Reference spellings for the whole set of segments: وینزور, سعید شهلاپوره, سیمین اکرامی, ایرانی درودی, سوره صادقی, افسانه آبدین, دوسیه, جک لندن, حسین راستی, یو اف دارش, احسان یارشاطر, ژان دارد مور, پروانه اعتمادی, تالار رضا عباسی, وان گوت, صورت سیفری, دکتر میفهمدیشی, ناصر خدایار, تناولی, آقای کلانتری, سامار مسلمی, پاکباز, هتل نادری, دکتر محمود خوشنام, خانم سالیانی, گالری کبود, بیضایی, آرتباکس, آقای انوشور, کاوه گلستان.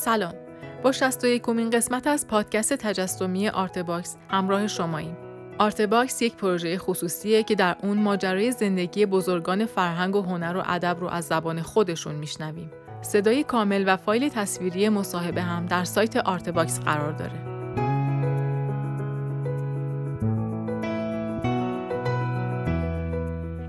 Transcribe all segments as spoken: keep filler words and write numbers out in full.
سلام، با شصت و یکمین قسمت از پادکست تجسمی آرتباکس همراه شماییم. آرتباکس یک پروژه خصوصیه که در اون ماجرای زندگی بزرگان فرهنگ و هنر و ادب رو از زبان خودشون میشنویم. صدای کامل و فایل تصویری مصاحبه هم در سایت آرتباکس قرار داره.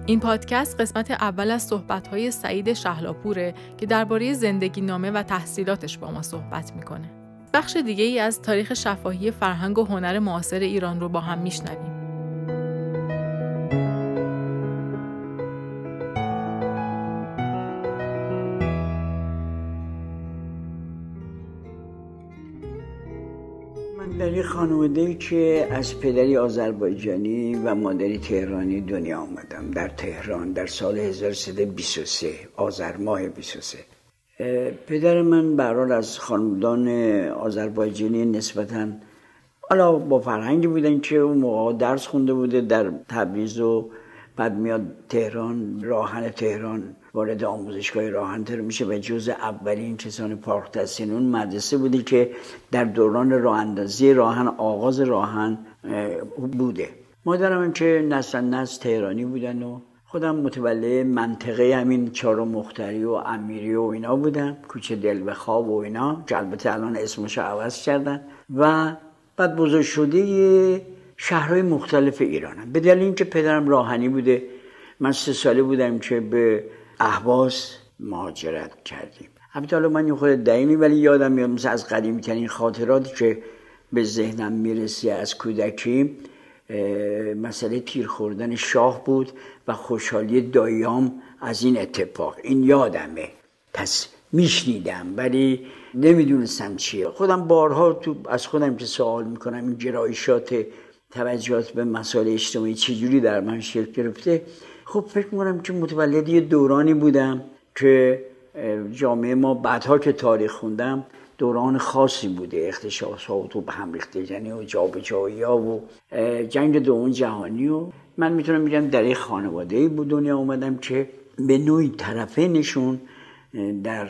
این پادکست قسمت اول از صحبت‌های سعید شهلاپوره که درباره زندگی نامه و تحصیلاتش با ما صحبت می‌کنه. بخش دیگه ای از تاریخ شفاهی فرهنگ و هنر معاصر ایران رو با هم می‌شنویم. من در یک خانواده‌ای که از پدری آذربایجانی و مادری تهرانی دنیا آمدم، در تهران در سال هزار و سیصد و بیست و سه، آذر ماه بیست و سه. پدر من به هر حال از خاندان آذربایجانی نسبتاً حالا با فرهنگی بودن که اون موقع درس خونده بوده در تبریز و بعد میاد تهران، راهن تهران، وارد آموزشگاه راهن تهران میشه و جز اولین کسان پارک تحصیل اون مدرسه بوده که در دوران راه اندازی راهن، آغاز راهن بوده. مادرم هم که نسل نسل تهرانی بودن و خودم متولی منطقه همین چهارم مختاری و امیری و اینا بودم، کوچه دل و خواب و اینا که البته الان اسمش عوض کردن و بعد بزرگ شده شهرهای مختلف ایرانم. به دلیل اینکه پدرم راهنی بوده من سه ساله بودم که به اهواز مهاجرت کردیم. البته حالا من یه خود دقیقی ولی یادم میاد مثلا از قدیمی‌ترین خاطراتی که به ذهنم میرسی از کودکی مسئله تیر خوردن شاه بود و خوشحالی دایی‌ام از این اتفاق. این یادمه، پس میشنیدم ولی نمیدونستم چیه. خودم بارها تو از خودم که سوال میکنم این گرایشات، توجهات به مسائل اجتماعی چجوری در من شکل گرفته، خب فکر می‌کنم که متولد یه دورانی بودم که جامعه ما بعدها که تاریخ خوندم دوران خاصی بوده، اختشاش‌ها و تو به هم ریختگی و جابجایی‌ها و جنگ دوم جهانی. و من میتونم بگم در یک خانواده‌ای به دنیا اومدم که به نوعی طرفینشون در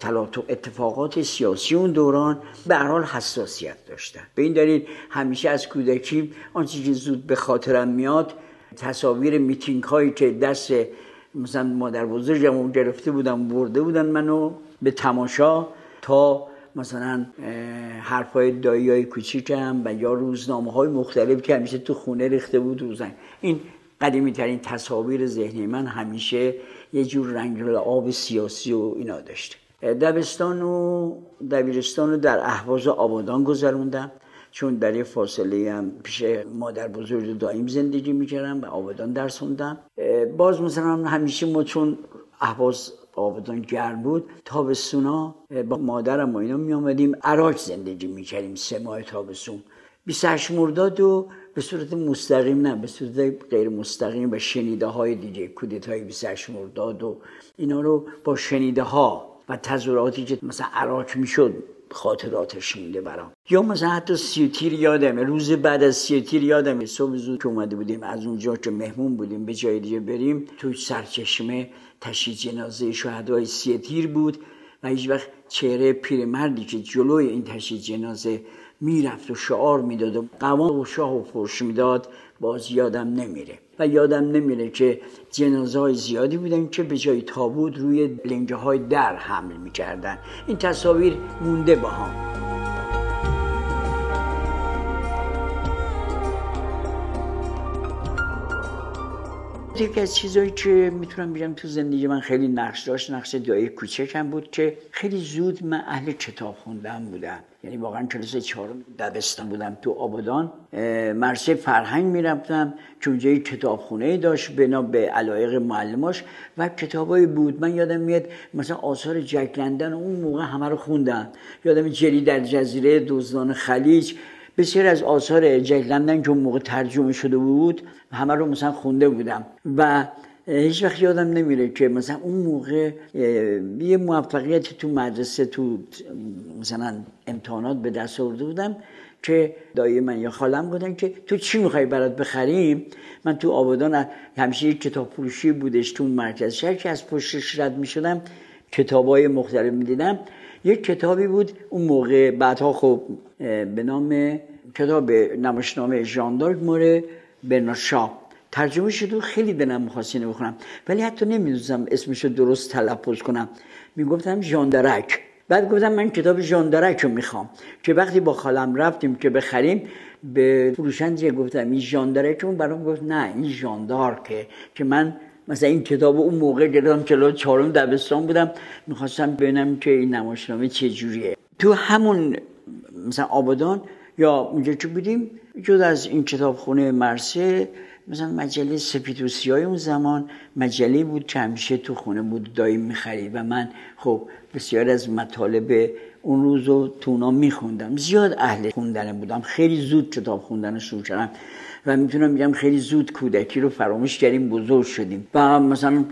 تلاط و اتفاقات سیاسی اون دوران به هر حال حساسیت داشتن. به این دلیل همیشه از کودکی آنچه که زود به خاطرم میاد تصاویر میتینگ هایی که دست مثلا مادر بزرگم گرفته بودن برده بودن منو به تماشا، تا مثلا حرفای داییای کوچیکم و یا روزنامه‌های مختلف که همیشه تو خونه ریخته بود روزن. این قدیمی ترین تصاویر ذهنی من همیشه یه جور رنگ لعاب سیاسی و اینا داشته. دبستان و دبیرستان رو در اهواز آبادان گذروندم چون در یه فاصله هم پیش مادر بزرگ دایم زندگی میکردم و آبادان درس خوندم. باز مثلا همیشه ما چون اهواز آبادان گرم بود تابستونا با مادرم و اینا می آمدیم عراق زندگی میکردیم سه ماه تابستون. بیست و هشت مرداد و به صورت مستقیم نه به صورت غیر مستقیم و شنیده های دیگه کودتای بیست و هشت مرداد و اینا رو با شنیده ها و تظاهراتی که مثلا عراق میشد خاطراتش مونده برام. یا مثلا حتی سی تیر یادمه، روز بعد از سی تیر یادمه صبح زود که اومده بودیم از اونجا که مهمون بودیم به جای دیگه بریم، تو سرچشمه تشییع جنازه شهدای سی تیر بود و هیچ وقت چهره پیرمردی که جلوی این تشییع جنازه میرفت و شعار میداد و قوام و شاه و فرش میداد باز یادم نمیره. و یادم نمیره که جنازه های زیادی بودن که به جای تابوت روی لنگه های در حمل میکردن. این تصاویر مونده با هم. یکی از چیزایی که میتونم بگم تو زندگی من خیلی نقش داشت، نقش دایی کوچکم بود که خیلی زود من اهل کتاب خوندن بودم. یعنی واقعا کلاس چهارم دبستان بودم تو آبادان مرسه فرهنگ میرفتم که اونجا یک کتابخونه‌ای داشت بنا به علایق معلماش و کتابایی بود. من یادم میاد مثلا آثار جک لندن اون موقع همه رو خوندم. یادم جری در جزیره دزدان خلیج، بسیار از آثار جک لندن که اون موقع ترجمه شده بود همه رو مثلا خونده بودم و هیچ وقت یادم نمیره که مثلا اون موقع یه موفقیتی تو مدرسه تو مثلا امتحانات به دست آورده بودم که دایی من یا خالم گفتن که تو چی میخوای برات بخریم. من تو آبادان همیشه یک کتاب فروشی بودش تو مرکز شهر که از پشتش رد میشدم کتابای مختلف میدیدم یک کتابی بود اون موقع، بعدها خب به نام کتاب نمایشنامه ژان دارد مور بناشا ترجمه شد و خیلی دلم می‌خواستینه بخونم، ولی حتی نمی‌دونستم اسمش رو درست تلفظ کنم. میگفتم ژاندارک. بعد گفتم من کتاب ژاندارک رو می‌خوام، که وقتی با خالم رفتیم که بخریم به فروشنده گفتم این ژاندارک، اون برام گفت نه این ژاندارکه. که من مثلا این کتاب اون موقع گرفتم که چهارم دبستان بودم، می‌خواستم ببینم که این نمایشنامه چه جوریه. تو همون مثلا آبادان یا اونجا که بودیم، جدا از این کتابخونه مرسه، مثلا مجله سپیدوسیاه اون زمان مجله بود که همیشه تو خونه بود، دایی می‌خرید و من خب بسیار از مطالب اون روز رو تو اونا می‌خوندم. زیاد اهل خوندن بودم، خیلی زود کتاب خوندن رو شروع کردم و میتونم بگم خیلی زود کودکی رو فراموش کردیم، بزرگ شدیم و مثلا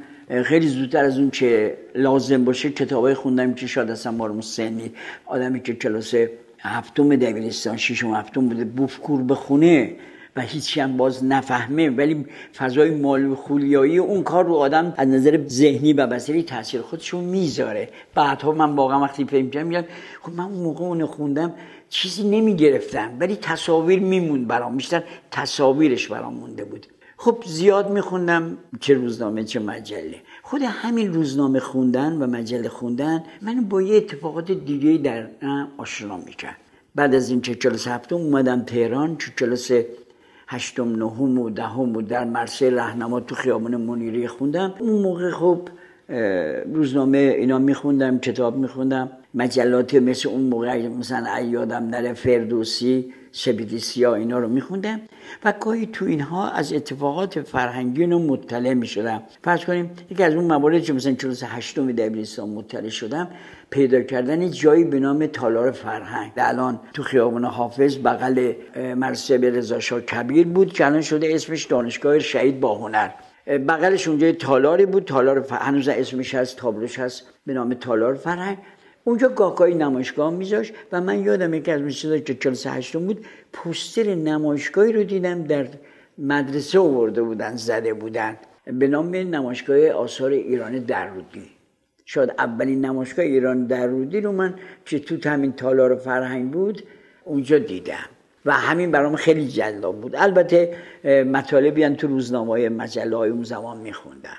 خیلی زودتر از اون که لازم باشه کتابای خوندم که شاید سامار مسلمی، آدمی که کلاس هفتم دبیرستان ششم هفتم بوده بوفکور بخونه و هیچی هم باز نفهمه، ولی فضای مال خولیایی اون کار رو آدم از نظر ذهنی و بصری تاثیر خودشو میذاره. بعدها من واقعا وقتی فهم کردم میگم خب من اون موقع اون خوندم چیزی نمیگرفتم، ولی تصاویر میموند برام، بیشتر تصاویرش برام مونده بود. خب زیاد میخوندم، چه روزنامه چه مجله. خود همین روزنامه خوندن و مجله خوندن من با یه اتفاقات دیگه‌ای در آشنا میکرد. بعد از این که کلاس هفتم اومدم تهران، که کلاس هشتم نهم و دهم و در مرسه رهنما تو خیابان منیریه خوندم. اون موقع خب روزنامه اینا میخوندم، کتاب میخوندم، مجلات مثل اون موقع مثلا ایادم نره، فردوسی، سپیدوسیاه، اینا رو میخوندم و گاهی تو اینها از اتفاقات فرهنگی رو مطلع میشدم. فرض کنیم یکی از اون موارد که مثلا کلاس هشتم دبیرستان مطلع شدم، پیدا کردن جایی به نام تالار فرهنگ، الان تو خیابان حافظ بغل مرسه رضا شاه کبیر بود که الان شده اسمش دانشگاه شهید باهنر. بغلش اونجا تالاری بود، تالار فرهنگ. هنوز اسمش هست، تابلوش هست به نام تالار فرهنگ. اونجا گاهگاهی نمایشگاه میذاشت و من یادم یکی از چیزایی که کلاس هشتم بود، پوستر نمایشگاهی رو دیدم در مدرسه آورده بودن، زده بودن، به نام نمایشگاه آثار ایرانی درودی. شاید اولین نمایشگاه ایرانی درودی رو من که تو همین تالار فرهنگ بود اونجا دیدم و همین برام خیلی جذاب بود. البته مطالبی هم تو روزنامه‌های مجله‌های اون زمان میخوندم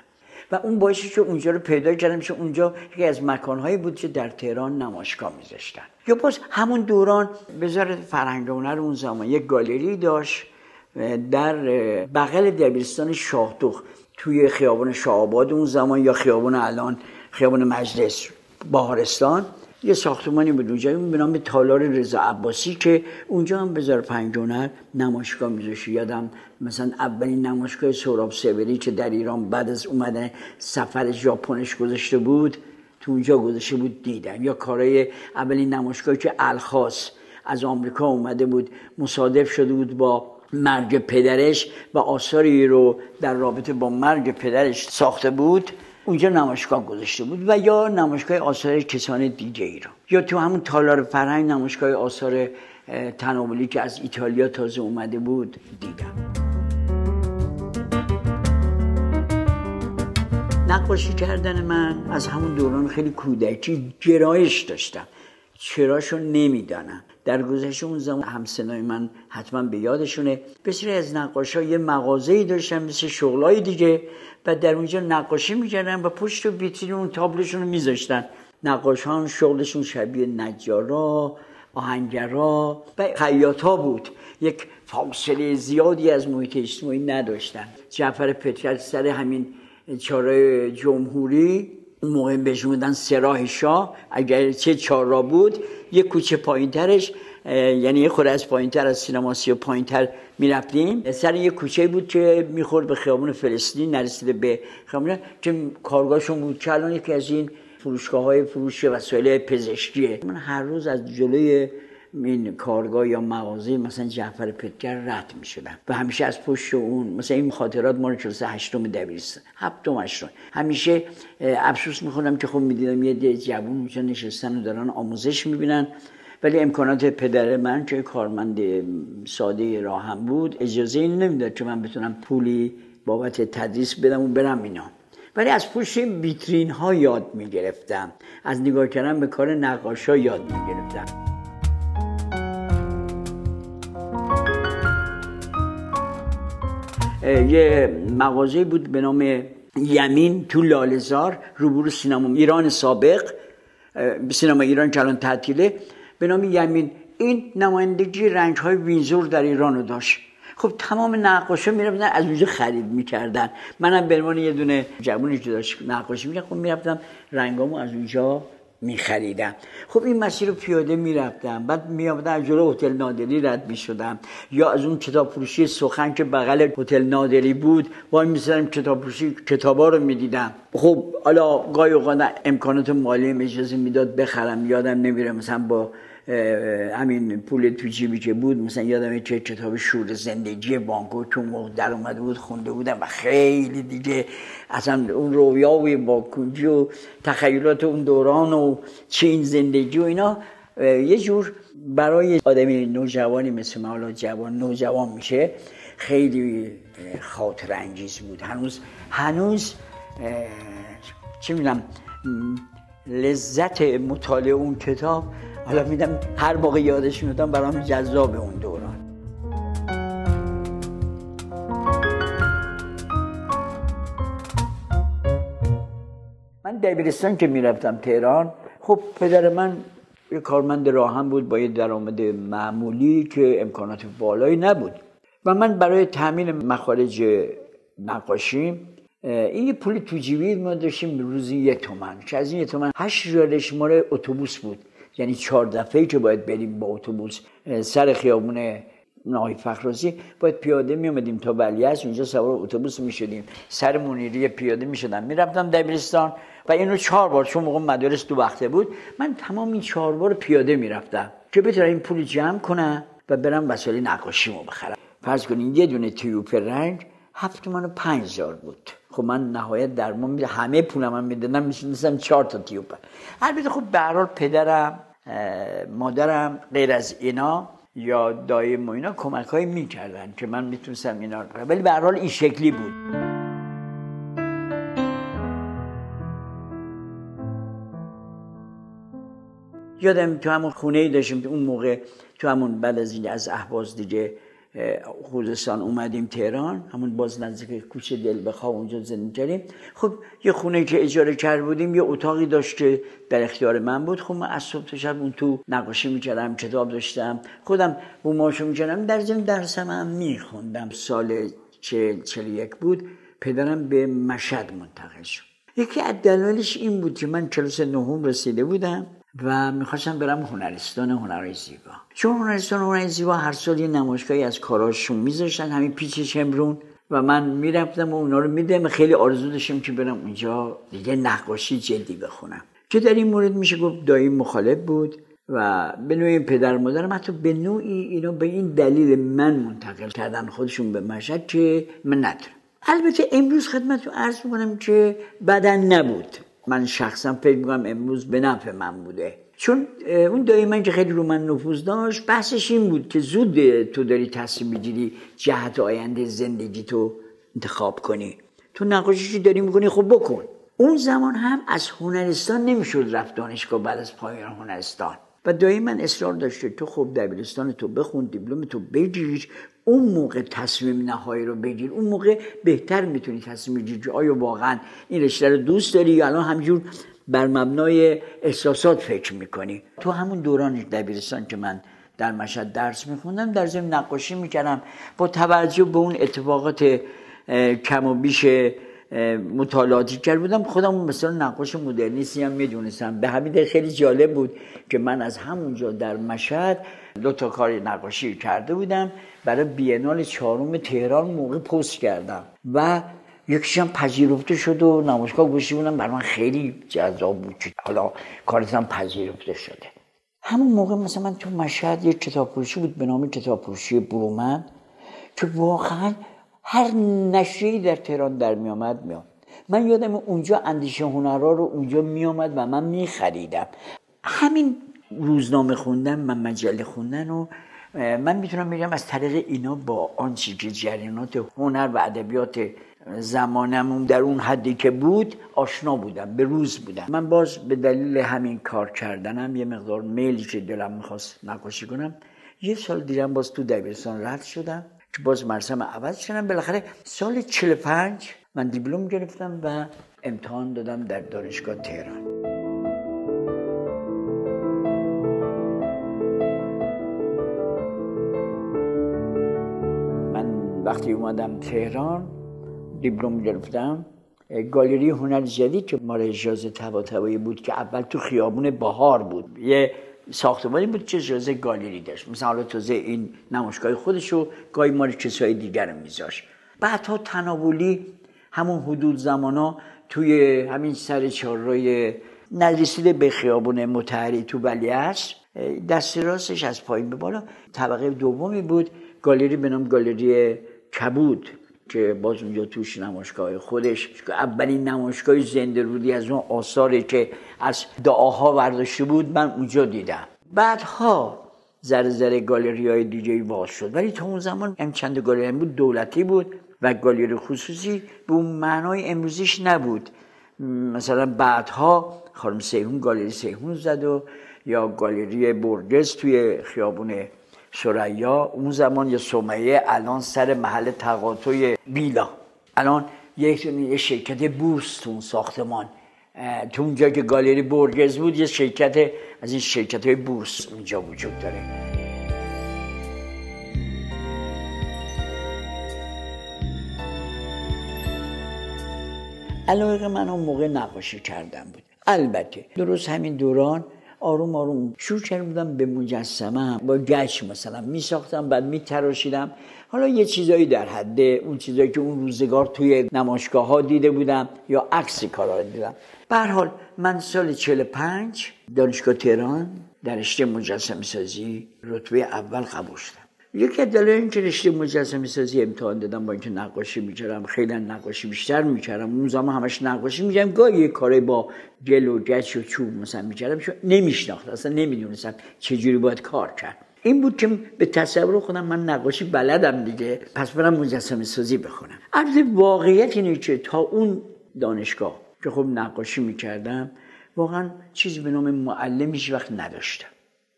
و اون باعث شد اونجا رو پیدا کردم، چون اونجا یکی از مکان‌هایی بود که در تهران نمایشگاه می‌ذاشتن. یا باز همون دوران وزارت فرهنگ و هنر اون زمان یک گالری داشت در بغل دبیرستان شاهدوخ توی خیابان شاه آباد اون زمان، یا خیابان الان خیابان مجلس بهارستان، یه ساختمانی بود اونجا به نام تالار رضا عباسی که اونجا هم وزارت فرهنگ و هنر نمایشگاه می‌ذاشت. یادم مثلا اولین نمایشگاه صورت سیفری که در ایران بعد از اومدن سفر ژاپنش گذاشته بود تو اونجا گذاشته بود دیدم. یا کارهای اولین نمایشگاهی که آل خس از آمریکا اومده بود، مصادف شده بود با مرگ پدرش و آثاری رو در رابطه با مرگ پدرش ساخته بود، اونجا نمایشگاه گذاشته بود. و یا نمایشگاه آثار کسان دیگه ای رو، یا تو همون تالار فرهنگ نمایشگاه آثار تناولی که از ایتالیا تازه اومده بود دیدم. نقاشی کردن من از همون دوران خیلی کودکی گرایش داشتم، چراشو نمیدانم. در گذشته اون زمان همسنای من حتما به یادشونه، بسیاری از نقاشا یه مغازه‌ای داشتن مثل شغلای دیگه و در اونجا نقاشی می‌کردن و پشت ویترین اون تابلوشون رو می‌ذاشتن. نقاشان شغلشون شبیه نجارا، آهنگرا و خیاطا بود، یک فاصله زیادی از محیط اجتماعی نداشتن. جعفر پطک سر همین چهارراه جمهوری، اون موقع بهش میگفتن سراه شاه، اگر چه چهارراه بود یک کوچه پایین‌ترش، یعنی یه خورده از پایین‌تر از سینماسیو پایین‌تر می‌رفتیم، سر یه کوچه بود که می‌خورد به خیابان فلسطین، نرسیده به خیابان که کارگاهشون بود که الان یکی از این فروشگاه‌های فروش وسایل پزشکیه. من هر روز از جلوی این کارگاه یا مغازه مثلا جعفر پطک رد می‌شدم و همیشه از پشت اون مثلا این خاطرات ما رو کلاس هشتم دبیرستان هفتم هشتم همیشه افسوس می‌خوردم که خب می‌دیدم یه جوون اونجا نشستن و دارن آموزش می‌بینن، ولی امکانات پدر من که کارمند ساده راه هم بود اجازه این نمیداد که من بتونم پولی بابت تدریس بدم و برم اینا. ولی از پشت این ویترین ها یاد می گرفتم، از نگاه کردن به کار نقاشا یاد می گرفتم. یه مغازه بود به نام یمین تو لاله‌زار روبرو سینما ایران سابق، سینما ایران که الان تعطیله، به نام یمین. این نمایندگی رنگ‌های وینزور در ایران رو داشت. خب تمام نقاشا می‌رفتن از اونجا خرید می‌کردن. منم به عنوان یه دونه جوونی که داشت نقاشی می‌کردم، خب می‌رفتم رنگامو از اونجا می‌خریدم. خب این مسیر رو پیاده می‌رفتم، بعد می‌آمدم از جلو هتل نادری رد می‌شدم یا از اون کتابفروشی سخن که بغل هتل نادری بود وای می‌سادم کتابفروشی کتابا رو می‌دیدم. خب حالا گاهی اوقات امکانات مالی اجازه می‌داد بخرم، یادم نمیره مثلا با همین پول تو جیبی که بود مثلا یادمه که کتاب شور زندگی وان گوت که موقع در اومده بود خونده بودم و خیلی دیگه اصلا اون رویاوی با کنجی و تخیلات اون دوران و چین زندگی و اینا یه جور برای آدمی نوجوانی مثل من، حالا جوان نوجوان میشه، خیلی خاطر انگیز بود. هنوز هنوز چی میگم لذت مطالعه اون کتاب حالا میدم هر موقع یادش میادم برام جذاب اون دوران. من دبیرستان که میرفتم تهران، خب پدر من یه کارمند راهن بود با یه درآمد معمولی که امکانات بالایی نبود و من برای تامین مخارج نقاشیم این پول تو جیبی ما داشتیم روزی یک تومن که از این یک تومن هشت ریال شماره اتوبوس بود، یعنی چهار دفعه‌ای که باید بریم با اتوبوس سر خیابون ناهی فخرآزی باید پیاده می اومدیم تا ولیعصر، اونجا سوار اتوبوس می شدیم سر منیریه پیاده می شدم می رفتم دبیرستان و اینو چهار بار، چون موقع مدارس دو وقته بود، من تمام این چهار بار پیاده می رفتم که بتونم این پول جمع کنم و برم وسایل نقاشیمو بخرم. فرض کنین یه دونه تیوب رنگ هفت تومن و پنج هزار بود. خب من نهایت درمان میده همه پولم هم میدادم، میشنستم چهار تا تیوب. البته خب به هر حال پدرم مادرم غیر از اینا یا دایم و اینا کمک هایی میکردن که من میتونستم اینا رو بخرم، ولی به هر حال این شکلی بود. یادم تو همون خونه ای داشتیم اون موقع، تو همون بعد از این از اهواز دیگه خوزستان اومدیم تهران، همون باز نزدیک کوچه دل بخواه اونجا زندگی کردیم. خب یه خونه که اجاره کرده بودیم یه اتاقی داشت که در اختیار من بود. خب من از صبح تا شب اون تو نقاشی میکردم، کتاب داشتم، خودم بوماشو میکردم، در ضمن درسم هم میخوندم. سال چهل چهل یک بود پدرم به مشهد منتقل شد. یکی از دلایلش این بود که من کلاس نهم رسیده بودم و میخواستم برم هنرستان هنرهای زیبا، چون هنرستان هنرهای زیبا هر سال یه نمایشگاهی از کاراشون میذاشتن همین پیچ شمرون و من میرفتم و اونا رو میدیدم. خیلی آرزو داشتم که برم اونجا دیگه نقاشی جدی بخونم که در این مورد میشه گفت دایی مخالف بود و به نوعی پدر مادرم حتی به نوعی اینا به این دلیل من منتقل کردن خودشون به مشهد که من ندارم. البته امروز خدمتتون عرض میکنم که بدن نبود، من شخصا فکر می‌کنم امروز به نفع من بوده، چون اون دایی من که خیلی رو من نفوذ داشت بحثش این بود که زود تو داری تصمیم می‌گیری جهت آینده زندگی تو انتخاب کنی، تو نقاشی داری می‌کنی خب بکن. اون زمان هم از هنرستان نمی‌شد رفت دانشگاه بعد از پایان هنرستان و دایی من اصرار داشت تو خب دبیرستان تو بخون، دیپلم تو بگیر، اون موقع تصمیم نهایی رو بگیر، اون موقع بهتر میتونی تصمیم بگیری که آیا واقعا این رشته رو دوست داری یا الان همجور بر مبنای احساسات فکر میکنی. تو همون دوران دبیرستان که من در مشهد درس میخوندم در ضمن نقاشی میکردم، با توجه به اون اتفاقات کم و بیش مطالعاتی کرده بودم، خودم مثلا نقاش مدرنیستی هم میدونستم. به همین دلیل خیلی جالب بود که من از همونجا در مشهد دو تا کار نقاشی کرده بودم برای بینال چهارم تهران موقع پست کردم و یکیش هم پذیرفته شد و نمایشگاه گوشی بودم، برای من خیلی جذاب بود که حالا کارت هم پذیرفته شده. همون موقع مثلا من تو مشهد یک کتابفروشی بود به نام کتابفروشی برومند که واقعا هر نشریه‌ای در تهران در می آمد می آمد. من یادم اونجا اندیشه هنرها رو اونجا می آمد و من می خریدم. همین روزنامه خوندن من مجله خوندن و من میتونم بگم از طریق اینا با آنچه که جریانات هنر و ادبیات زمانم در اون حدی که بود آشنا بودم، به روز بودم. من باز به دلیل همین کار کردنم یه مقدار میلی که دلم میخواست نقاشی کنم، یه سال دیرم باز تو دبیرستان رد شدم که باز مرسم عوض شدم. بالاخره سال چهل و پنج من دیپلم گرفتم و امتحان دادم در دانشگاه تهران. من وقتی اومدم تهران دیپلم گرفتم، گالری هنر جدید که مال اجازه طباطبایی بود که اول تو خیابون بهار بود، یه ساختمانی بود که اجازه گالری داشت، مثلا حالا توزه این نمایشگاه خودشو گاهی مال کسای دیگر رو میذاشت. بعدها تناولی همون حدود زمانا توی همین سر چهارراه نرسیده به خیابون مطهری تو ولیعصر، دست راستش از پایین به بالا طبقه دومی بود، گالری به نام گالری کبود که باز اونجا توش نمایشگاه خودش، اولین نمایشگاه زنده رودی از اون آثاری که از دعاها برداشته بود من اونجا دیدم. بعدها ذره ذره گالری‌های دیگه‌ای باز شد، ولی تا اون زمان هم چند گالری بود، دولتی بود و گالری خصوصی به اون معنای امروزیش نبود. مثلا بعدها خانم سیحون گالری سیحون زد و یا گالری بورخس توی خیابون سریا، اون زمان یه سمیه، الان سر محل تقاطع بیلا، الان یه شرکت بورس اون ساختمان تو اونجا که گالری بورخس بود، یه شرکت از این شرکت‌های بورس اونجا وجود داره. علاقه من اون موقع نقاشی کردن بود. البته درست همین دوران آروم آروم شروع کرده بودم به مجسمه با گچ مثلا می ساختم، بعد می تراشیدم، حالا یه چیزایی در حد اون چیزایی که اون روزگار توی نمایشگاه ها دیده بودم یا عکس کارا رو دیدم. به هر حال من سال چهل و پنج دانشگاه تهران در رشته مجسمه سازی رتبه اول قبول شدم. یکی دلیل اینکه رشته مجسمه سازی امتحان دادم، با اینکه نقاشی می‌کردم، خیلی نقاشی بیشتر می‌کردم، اون زمان همش نقاشی می‌کردم، گاهی یه کاری با گل و گچ و چوب مثلا می‌کردم، چون نمی‌شناختم، اصلا نمی‌دونستم چجوری باید کار کرد. این بود که به تصور خودم من نقاشی بلدم دیگه، پس برم مجسمه سازی بخونم. البته واقعیت اینه که تا اون دانشگاه که خب نقاشی می‌کردم، واقعا چیزی به نام معلم هیچ وقت نداشتم،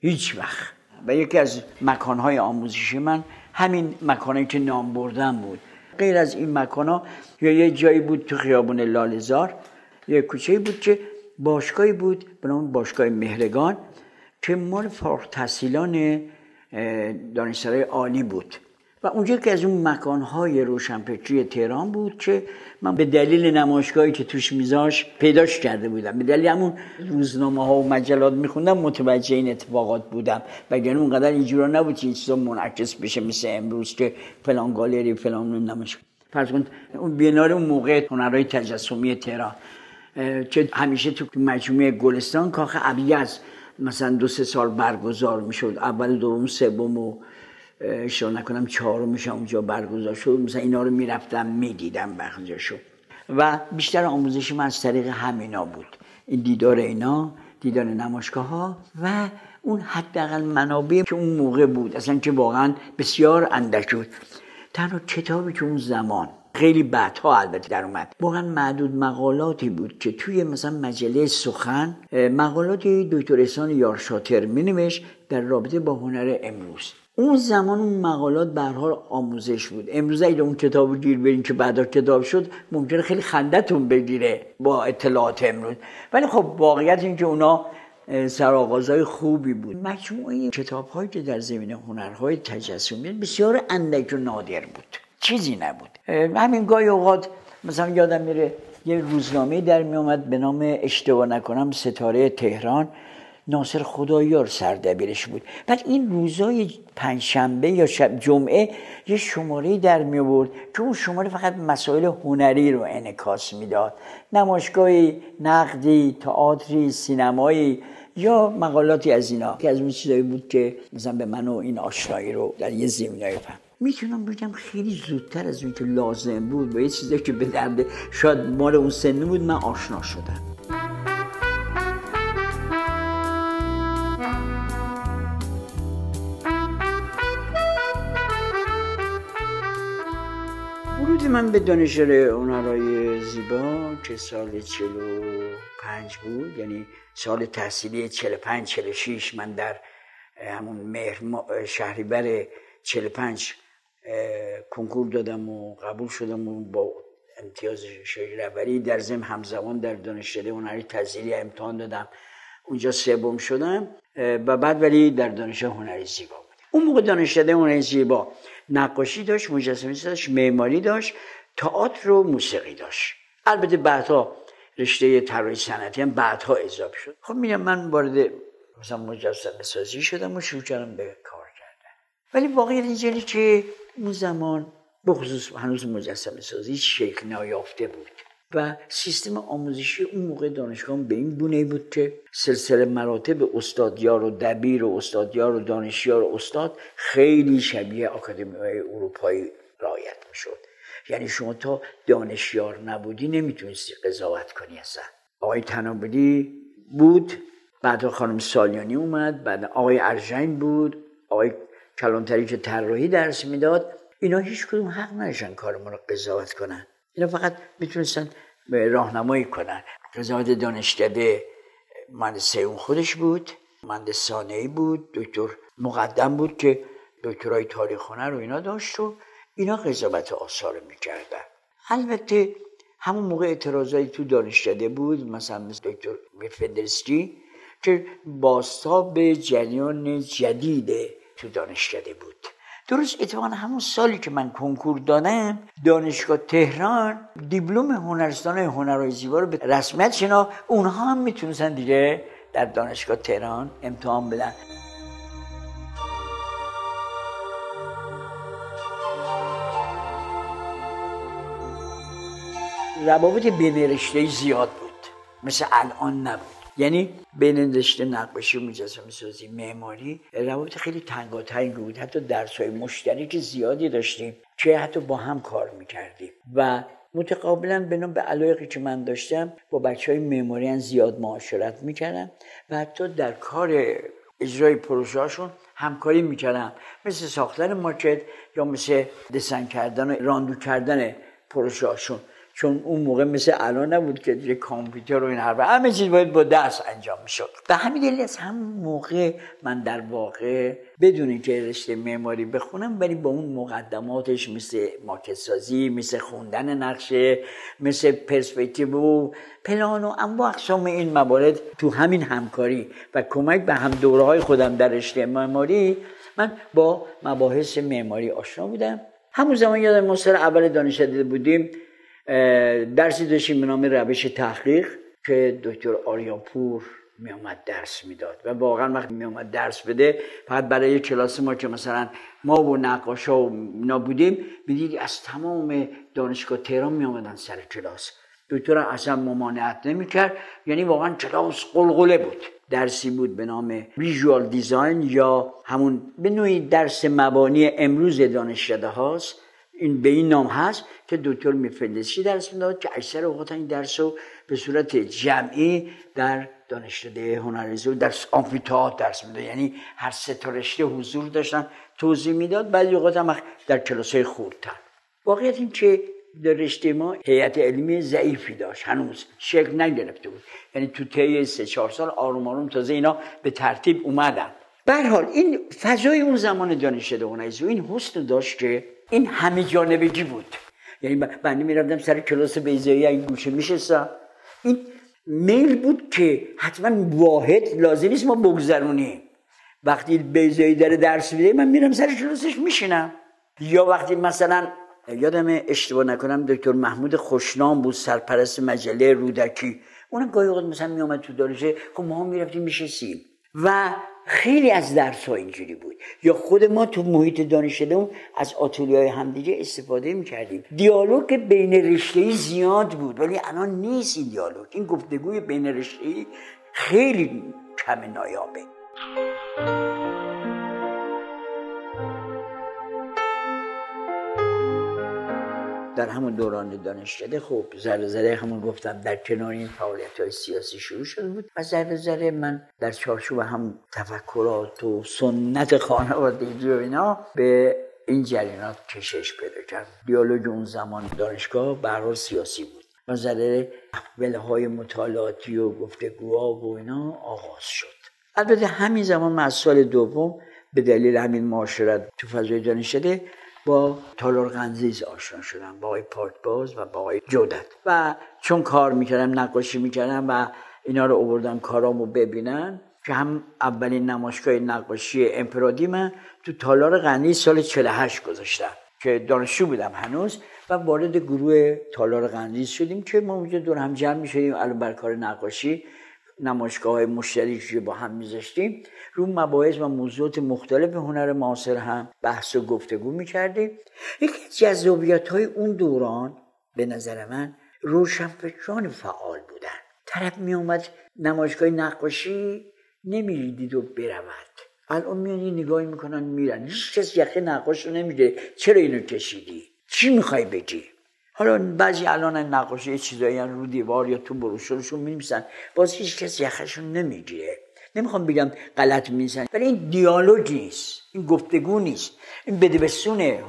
هیچ وقت. و یکی از مکان‌های آموزشی من همین مکانی که نام بردم بود. غیر از این مکان‌ها یا یه جایی بود تو خیابون لاله‌زار، یه کوچه‌ای بود که باشگاهی بود به نام باشگاه مهرگان که مال فارغ‌التحصیلان دانشسرای عالی بود و اونجا که از اون مکان‌های روشنفکری تهران بود که من به دلیل نمایشگاهی که توش میذاش پیداش کرده بودم، به دلیل همون روزنامه‌ها و مجلات میخوندم متوجه این اتفاقات بودم، وگرنه اونقدر اینجورا نبود که این چیزا منعکس بشه مثل امروز که فلان گالری فلان نمایشگاه. فرض کن اون بینار اون موقع هنرهای تجسمی تهران که همیشه تو مجموعه گلستان کاخ ابیض مثلا دو سه سال برگزار میشد، اول دوم سوم و شروع نکنم چهارمش اونجا برگزار شد، مثلا اینا رو میرفتم میدیدم بخشاشو. و بیشتر آموزش من از طریق همینا بود، این دیدار اینا، دیدار نمایشگاه ها و اون حداقل منابعی که اون موقع بود اصلا که واقعا بسیار اندک بود. تنها کتابی که اون زمان خیلی بعدها البته در اومد، واقعا معدود مقالاتی بود که توی مثلا مجله سخن مقالات دکتر احسان یارشاطر مینوشت در رابطه با هنر امروز. اون زمان اون مقالات به هر حال آموزش بود. امروز اگه اون کتابو گیر برین که بعدا کتاب شد ممکنه خیلی خندتون بگیره با اطلاعات امروز، ولی خب واقعیت این که اونا سرآغازهای خوبی بود. مجموعه کتاب‌هایی که در زمینه هنرهای تجسمی بسیار اندک و نادر بود، چیزی نبود. همین گاهی اوقات مثلا یادم میره یه روزنامه در می اومد به نام اشتباه نکنم ستاره تهران، ناصر خدایار سردبیرش بود. بعد این روزای پنجشنبه یا شب جمعه یه شماره در می آورد که اون شماره فقط مسائل هنری رو انعکاس میداد، نمایشگاهی، نقدی، تئاتری، سینمایی یا مقالاتی از اینا که از اون چیزایی بود که مثلا به من و این آشنایی رو در یه زمینه‌ای فهم. میتونم بگم خیلی زودتر از اون که لازم بود با یه چیزی که به درد شاید مال اون سن بود من آشنا شدم. وقتی من به دانشگاه هنرهای زیبا که سال چهل و پنج بود، یعنی سال تحصیلی چهل و پنج چهل و شش، من در همون مهر شهریور چهل و پنج کنکور دادم و قبول شدم و با امتیاز شجره اولی، در ضمن همزمان در دانشگاه هنری تحصیلی امتحان دادم، اونجا سوم شدم و بعد ولی در دانشگاه هنری زیبا بود. اون موقع دانشگاه هنری زیبا نقاشی داشت، مجسمه‌سازی داشت، معماری داشت، تئاتر و موسیقی داشت. البته بعدها رشته طراحی صنعتی هم بعدها اضافه شد. خب میگم من وارد مثلا مجسمه‌سازی شدم و شروع کردم به کار کردن. ولی واقعیت اینجوری که اون زمان بخصوص هنوز مجسمه‌سازی شکل نیافته بود و سیستم آموزشی اون موقع دانشگاه به این گونه بود که سلسله مراتب استادیار و دبیر و استادیار و دانشیار و استاد خیلی شبیه آکادمی‌های اروپایی رعایت می‌شد. یعنی شما تا دانشیار نبودی نمیتونستی قضاوت کنی اصلا. آقای تناولی بود، بعد خانم سالیانی اومد، بعد آقای ارجاین بود، آقای کلانتری که طراحی درس میداد. اینا هیچ کدوم حق نداشتن کارمون رو قضاوت کنن. اینا فقط میتونستن راهنمایی کنن. قضاوت دانشکده مهندس سیحون خودش بود، مهندس صانعی بود، دکتر مقدم بود که دکترای تاریخ هنر و اینا داشت و اینا قضاوت آثار میکردن. البته همون موقع اعتراضایی تو دانشکده بود، مثلا مثل دکتر میفهمدیشی که بازتاب جریان جدید تو دانشکده بود. درست اتفاقا همون سالی که من کنکور دادم، دانشگاه تهران دیپلم هنرستان هنرهای زیبا رو به رسمیت شنا، اونها هم میتونستن دیگه در دانشگاه تهران امتحان بدن. روابط بین رشته‌ای زیاد بود، مثل الان نبود. یعنی بین رشته نقاشی و مجسمه‌سازی، معماری روابط خیلی تنگاتنگ بود. حتی درس‌های مشترک زیادی داشتیم که حتی با هم کار می‌کردیم و متقابلاً بنا به علاقه‌ای که من داشتم با بچه‌های معماری هم زیاد معاشرت می‌کردم و حتی در کار اجرای پروژه‌هاشون همکاری می‌کردم، مثل ساختن ماکت یا مثل دسن کردن و راندو کردن پروژه‌هاشون. چون اون موقع مثل الان نبود که دیگه کامپیوتر و این حرفا، همه چیز باید با دست انجام میشد. و همین دلیل از همون موقع من در واقع بدون اینکه رشته معماری بخونم، ولی با اون مقدماتش مثل ماکت‌سازی، مثل خوندن نقشه، مثل پرسپکتیو و پلان و انواع اقسام این موارد، تو همین همکاری و کمک به هم دوره‌های خودم در رشته معماری، من با مباحث معماری آشنا بودم. همون زمان یادم میاد سال اول دانشکده بودیم، درسی داشتیم به نام روش تحقیق که دکتر آریان پور می اومد درس میداد و واقعا وقتی می اومد درس بده، فقط برای کلاس ما که مثلا ما و نقاشا و اینا بودیم، میدید از تمام دانشگاه تهران می اومدن سر کلاس. دکتر اصلا ممانعت نمی کرد، یعنی واقعا کلاس قلقله بود. درسی بود به نام ویژوال دیزاین یا همون به نوعی درس مبانی امروز دانشکده هاست، این به این نام هست، که دکتر میفهمدیشی درس میداد که اکثر اوقات این درس رو به صورت جمعی در دانشکده هنرهای زیبا در آمفی‌تئاتر درس میداد. یعنی هر سه تا رشته حضور داشتن، توضیح میداد، بعضی اوقات هم در کلاس‌های خردتر. واقعیت این که در رشته ما هیئت علمی ضعیفی داشت، هنوز شکل نگرفته بود. یعنی تو طی سه چهار سال آروم آروم تازه اینا به ترتیب اومدن. به هر حال این فضای اون زمان دانشکده هنرهای زیبا این حسن داشت که این همه جانبگی بود. یعنی بنده می‌رفتم سر کلاس بیضایی این گوشه می‌شستم، این میل بود که حتما واحد لازم نیست ما بگذرونیم. وقتی بیضایی داره درس میده، من میرم سر کلاسش میشینم. یا وقتی مثلا یادم اشتباه نکنم دکتر محمود خوشنام بود، سرپرست مجله رودکی، اونم گاهی اوقات مثلا میومد تو دانشگاه، خب ما هم می‌رفتیم می‌شستیم و خیلی از درس‌ها اینجوری بود. یا خود ما تو محیط دانشگاهمون از آتلیه‌های همدیگه استفاده می‌کردیم. دیالوگ بین رشته‌ای زیاد بود، ولی الان نیست این دیالوگ. این گفتگوی بین رشته‌ای خیلی کم نایابه. در همون دوران دانشکده خب ذره ذره همون گفتم در کنار این فعالیت‌های سیاسی شروع شده بود و ذره ذره من در چارچوب هم تفکرات و سنت خانوادگی و اینا به این جریانات کشش پیدا کرد. دیالوگ اون زمان دانشگاه به هر حال سیاسی بود. مساله بلهای مطالعاتی و گفتگوها و اینا آغاز شد. البته همین زمان من از سال دوم به دلیل همین معاشرت تو فضای دانشکده با تالار قندریز آشنا شدم، با آقای پاکباز و با آقای جودت. و چون کار میکردم، نقاشی میکردم و اینا رو آوردم کارامو ببینن، که هم اولین نمایشگاه نقاشی امپرادی من تو تالار قندریز سال چهل و هشت گذاشتم که دانشجو بودم هنوز، و وارد گروه تالار قندریز شدیم که ما اونجا دور هم جمع می‌شدیم، الان بر کار نقاشی نمایشگاه‌های مشترکی با هم می‌ذاشتیم، رو مباحث و موضوعات مختلف هنر معاصر هم بحث و گفتگو می‌کردیم. یکی از جذابیت‌های اون دوران به نظر من روشنفکران فعال بودن. طرف می‌اومد نمایشگاه نقاشی نمی‌دید و برود، الان میانی نگاهی میکنن میرن، هیچ کس یقه نقاش رو نمیگه چرا اینو کشیدی، چی میخوای بگی. حالا بعضی الان نقاشی یه چیزایی هم رو دیوار یا تو بروشورشون مینویسن، باز هیچ کس یقهشون نمیگیره. نمیخوام بگم غلط مینویسن، ولی این دیالوگ نیست، این گفتگو نیست، این بدبستون هنره.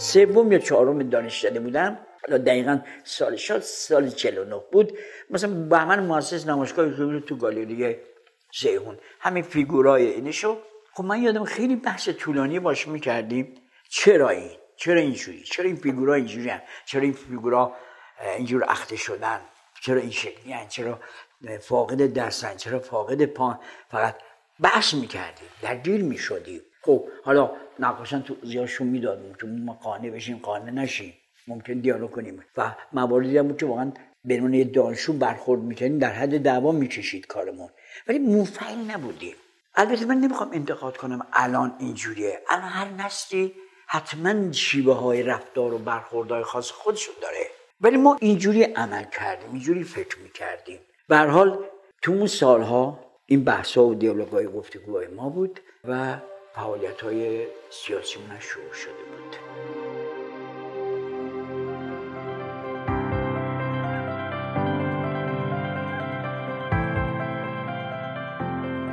سوم یا چهارم دانشکده بودم، حالا دقیقاً سال شاد سال چهل و نه بود. مثلا بهمن مؤسس نمایشگاه رو تو گالری سیحون همین فیگورای اینشو، خب من یادم خیلی بحث طولانی باش می‌کردیم، چرا این چرا اینجوری، چرا این فیگورا اینجوری ان، چرا این فیگورا اینجور اخته شدن، چرا این شکلی ان، چرا فاقد درسن، چرا فاقد پا. فقط بحث می‌کردیم، درگیر می‌شدیم. خب حالا نقاشان تو زیادشون میدادیم که ما قانع بشیم قانع نشیم، ممکن دیالوگ کنیم، و مواردی هم بود که واقعا بینون یه دانشجو برخورد میکنیم، در حد دعوا میکشید کارمون، ولی منفعل نبودیم. البته من نمیخوام انتقاد کنم الان اینجوریه، الان هر نسلی حتما شیوه های رفتار و برخوردهای خاص خودشون داره، ولی ما اینجوری عمل کردیم، اینجوری فکر میکردیم. به هر حال تو اون سالها این بحثا و دیالوگای گفتگوهای ما بود و فعالیت‌های سیاسی من شروع شده بود.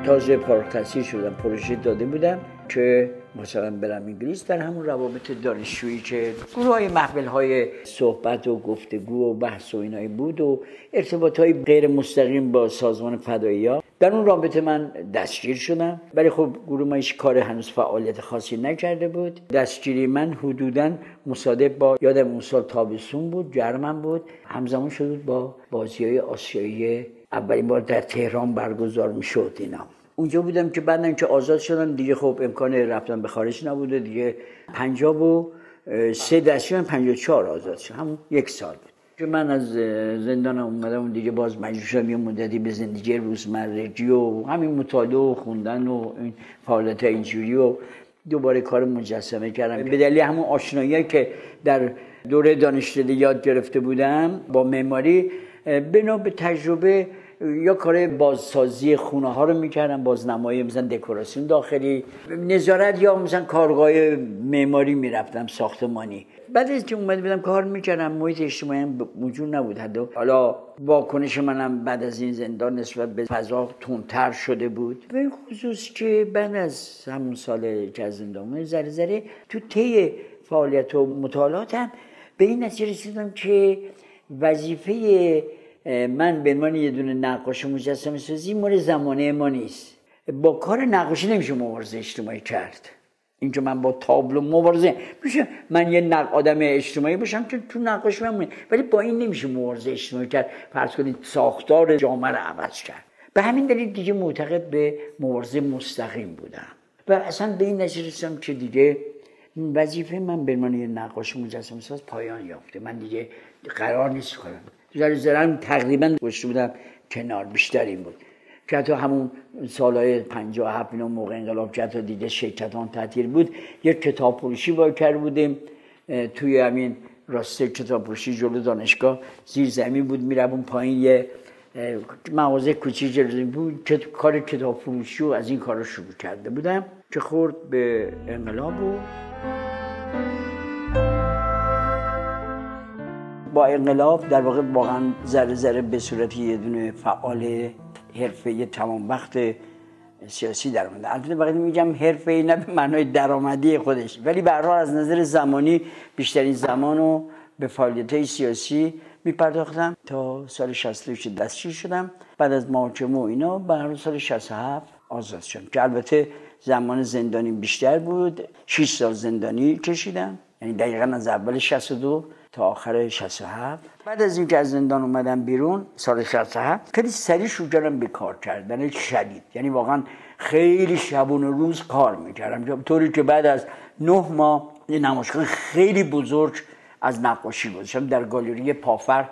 تازه فارغ‌التحصیل شدم، پروژه داده بودم که مثلا برم انگلیس، در همون روابط دانشجویی که گروه‌های محفل‌های صحبت و گفتگو و بحث و اینایی بود و ارتباط‌های غیر مستقیم با سازمان فدایی‌ها، در اون رابطه من دستگیر شدم. ولی خب گروه ما هیچ کار هنوز فعالیت خاصی نکرده بود. دستگیری من حدوداً مصادف با یادم اون سال تابستون بود، جرمن بود، همزمان شده بود با بازی‌های آسیایی اولین بار در تهران برگزار می‌شد اینا. اونجا بودم که بعدن که آزاد شدم دیگه خب امکان رفتن به خارج نبوده دیگه. پنجاب و سه دستیون پنجاب چهار آزاد شد، همون یک سال بود که من از زندان اومدم دیگه. باز مجبور شدم یه مدتی به زندگی روزمرگی و همین مطالعه و خوندن و این فعالیت اینجوری و دوباره کار مجسمه کردم. به دلیل همون آشنایی که در دوره دانشکده یاد گرفته بودم با معماری، بنا به تجربه یا کار بازسازی خونه ها رو میکردم، بازنمایی مثلا دکوراسیون داخلی، نظارت یا مثلا کارگاه معماری میرفتم ساختمانی. بعد از که اومد بودم کار میکردم، محیط اجتماعی هم موجود نبود حتی. حالا واکنش منم بعد از این زندان نسبت به فضا تندتر شده بود، به خصوص که بعد از همون سال که از زندان ذره ذره تو طی فعالیت و مطالعاتم به این نتیجه رسیدم که وظیفه من به عنوان یه دونه نقاش مجسمه سازی مال زمانه ما نیست. با کار نقاشی نمیشه مبارزه اجتماعی کرد، اینکه من با تابلو مبارزه میشه. من یه نق آدم اجتماعی باشم که تو نقاشی من، ولی با این نمیشه مبارزه اجتماعی کرد. فرض کنید ساختار جامعه رو عوض کرد. به همین دلیل دیگه معتقد به مبارزه مستقیم بودم و اصلا به این نتیجه رسیدم که دیگه وظیفه من به عنوان یه نقاش مجسمه ساز پایان یافته. من دیگه قرار نیست کنم زر زرم تقریباً گشته بودم کنار، بیشترین بود که حتی همون سالهای پنجاه و هفت موقع انقلاب که حتی دیگه شرکتان تعطیل بود، یک کتاب فروشی با کرده بودیم توی همین راسته کتاب فروشی جلو دانشگاه، زیر زمین بود، میرم اون پایین یه مغازه کوچیک جلو بود که کار کتاب فروشی و از این کارا شروع کرده بودم که خورد به انقلاب و با انقلاب در واقع واقعا ذره ذره به صورت یه دونه فعال حرفه‌ای تمام وقت سیاسی در اومده. البته بقید میگم حرفه‌ای نه به معنای درآمدی خودش، ولی به هر حال از نظر زمانی بیشترین زمانو به فعالیت‌های سیاسی میپرداختم تا سال شصت و شش دستگیر شدم. بعد از محاکمه و اینا به سال شصت و هفت آزاد شدم که البته زمان زندانی بیشتر بود. شش سال زندانی کشیدم، یعنی دقیقاً از اول شصت و دو تا آخر شصت و هفت. بعد از اینکه از زندان اومدم بیرون سال شصت و هفت خیلی سریع شروع کردم به کار کردن شدید، یعنی واقعاً خیلی شبانه روز کار میکردم، طوری که بعد از نه ماه یه نمایشگاه خیلی بزرگ از نقاشی گذاشتم در گالری پافر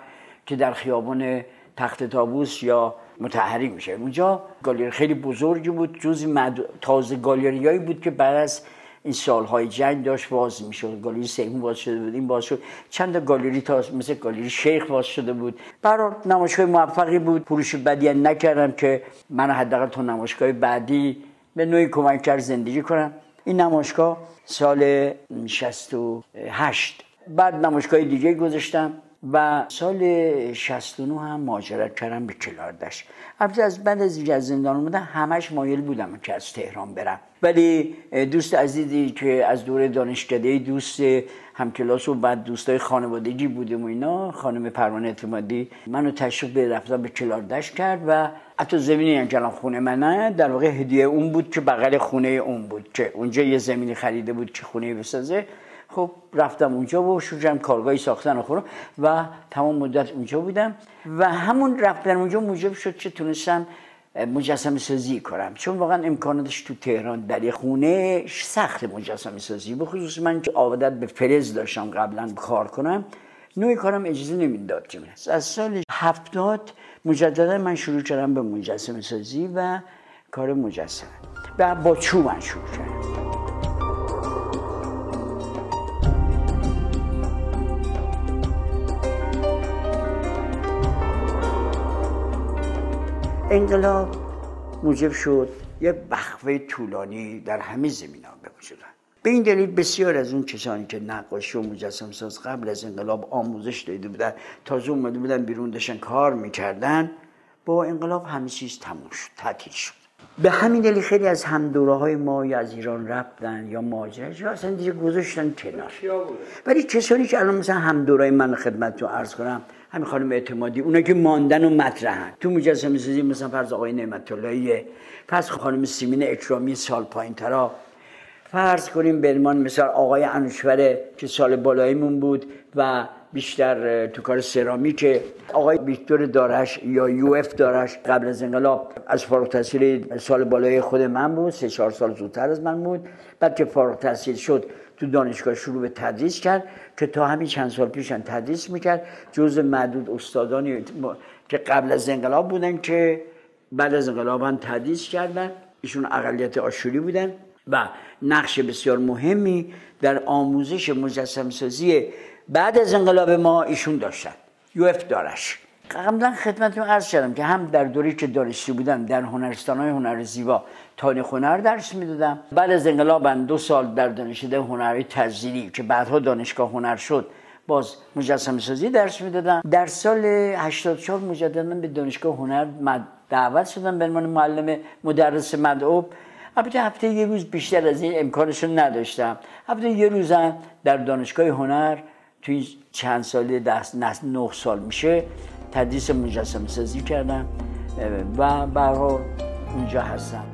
که در خیابان تخت طاووس یا مطهری میشه. اونجا گالری خیلی بزرگی بود، جزو مد... تازه گالریایی بود که بعد از این سالهای جنگ داشت باز میشد. گالری سیحون باز شده بود، این باز شد، چند تا گالری تا مثل گالری شیخ باز شده بود. برای نمایشگاه موفقی بود، فروش بدی نکردم که من حداقل تا نمایشگاه بعدی به نوعی کمک کرد زندگی کنم. این نمایشگاه سال شصت و هشت. بعد نمایشگاه دیگه گذاشتم و سال شصت و نه هم مهاجرت کردم به کلاردش. البته از بعد از اینکه از زندان اومدم همش مایل بودم که از تهران برم، ولی دوست عزیزی که از دوره دانشکده دوست همکلاس و بعد دوستای خانوادگی بودیم و اینا، خانم پروانه اعتمادی، منو تشویق به رفتن به کلاردش کرد و حتی زمینی هم که الان خونه منه در واقع هدیه اون بود که بغل خونه اون بود که اونجا یه زمینی خریده بود که خونه بسازه. خب رفتم اونجا و شروع کردم کارگاهی ساختن و و تمام مدت اونجا بودم و همون رفتن اونجا موجب شد که تونستم مجسمه سازی کنم، چون واقعا امکاناتش تو تهران در یه خونه سخت مجسمه سازی، به خصوص من که عادت به فلز داشتم قبلا کار کنم، نوع کارم اجازه نمیداد. چون از سال هفتاد مجددا من شروع کردم به مجسمه سازی و کار مجسمه و با چوب من شروع کردم. انقلاب موجب شد یک وقفه طولانی در همه زمینه‌ها به وجود آمد. به این دلیل بسیار از اون کسانی که نقاش و مجسمه‌ساز قبل از انقلاب آموزش دیده بودند، تازه اومده بودن بیرون داشتن کار می‌کردن، با انقلاب همه چیز تموم شد، تعطیل شد. به همین دلیل خیلی از همدوره‌های ما یا از ایران رفتن یا مهاجرت یا اصلا دیگه گذاشتن کنار. ولی کسانی که الان مثلا همدوره‌های من خدمتتون عرض کنم، همین خانم اعتمادی، اونا که ماندن و مطرحن تو مجسمه سازی، مثلا فرض آقای نعمت‌اللهیه، فرض خانم سیمین اکرامی سال پایین‌ترا، فرض کنیم به عنوان مثلا آقای انوشور که سال بالاییمون بود و بیشتر تو کار سرامیک، آقای ویکتور دارش یا یو اف دارش قبل از انقلاب از فارغ التحصیل سال بالای خود من بود، سه چهار سال زودتر از من بود. بعد که فارغ التحصیل شد تو دانشگاه شروع به تدریس کرد که تا همین چند سال پیش هم تدریس میکرد، جزو معدود استادانی که قبل از انقلاب بودن که بعد از انقلاب هم تدریس کردن. ایشون اقلیت آشوری بودن و نقش بسیار مهمی در آموزش مجسمه‌سازی بعد از انقلاب ما ایشون داشتن. یو اف دارش قبلا خدمتتون عرض کردم که هم در دوری که دانشجو بودم در هنرستان‌های هنر زیبا تاریخ هنر درس میدادم. بعد از انقلاب من دو سال در دانشکده هنرهای تجزیری که بعدها دانشگاه هنر شد باز مجسمه‌سازی درس میدادم. در سال هشتاد و چهار مجددا به دانشگاه هنر دعوت شدم به عنوان معلم مدرس مدعو. البته هفته یه روز بیشتر از این امکانش رو نداشتم. هفته یه روزم در دانشگاه هنر توی چند ساله دست نه سال میشه تدریس مجسمه سازی کردم و برها اونجا هستم.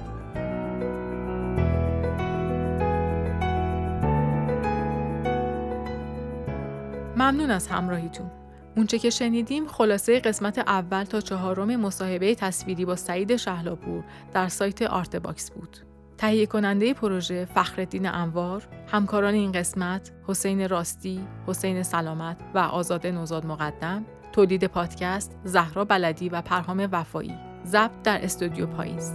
ممنون از همراهیتون. اونچه که شنیدیم خلاصه قسمت اول تا چهارم مصاحبه تصویری با سعید شهلاپور در سایت آرتباکس بود. تهیه کننده پروژه فخرالدین انوار، همکاران این قسمت حسین راستی، حسین سلامت و آزاده نوزاد مقدم، تولید پادکست زهرا بلدی و پرهام وفایی، ضبط در استودیو پاییز.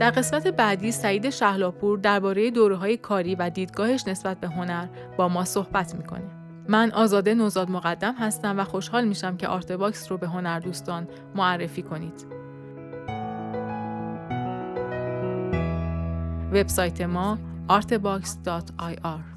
در قسمت بعدی سعید شهلاپور درباره دوره‌های کاری و دیدگاهش نسبت به هنر با ما صحبت می‌کنه. من آزاده نوزاد مقدم هستم و خوشحال میشم که آرتباکس رو به هنر دوستان معرفی کنید. وبسایت ما آرتباکس دات آی آر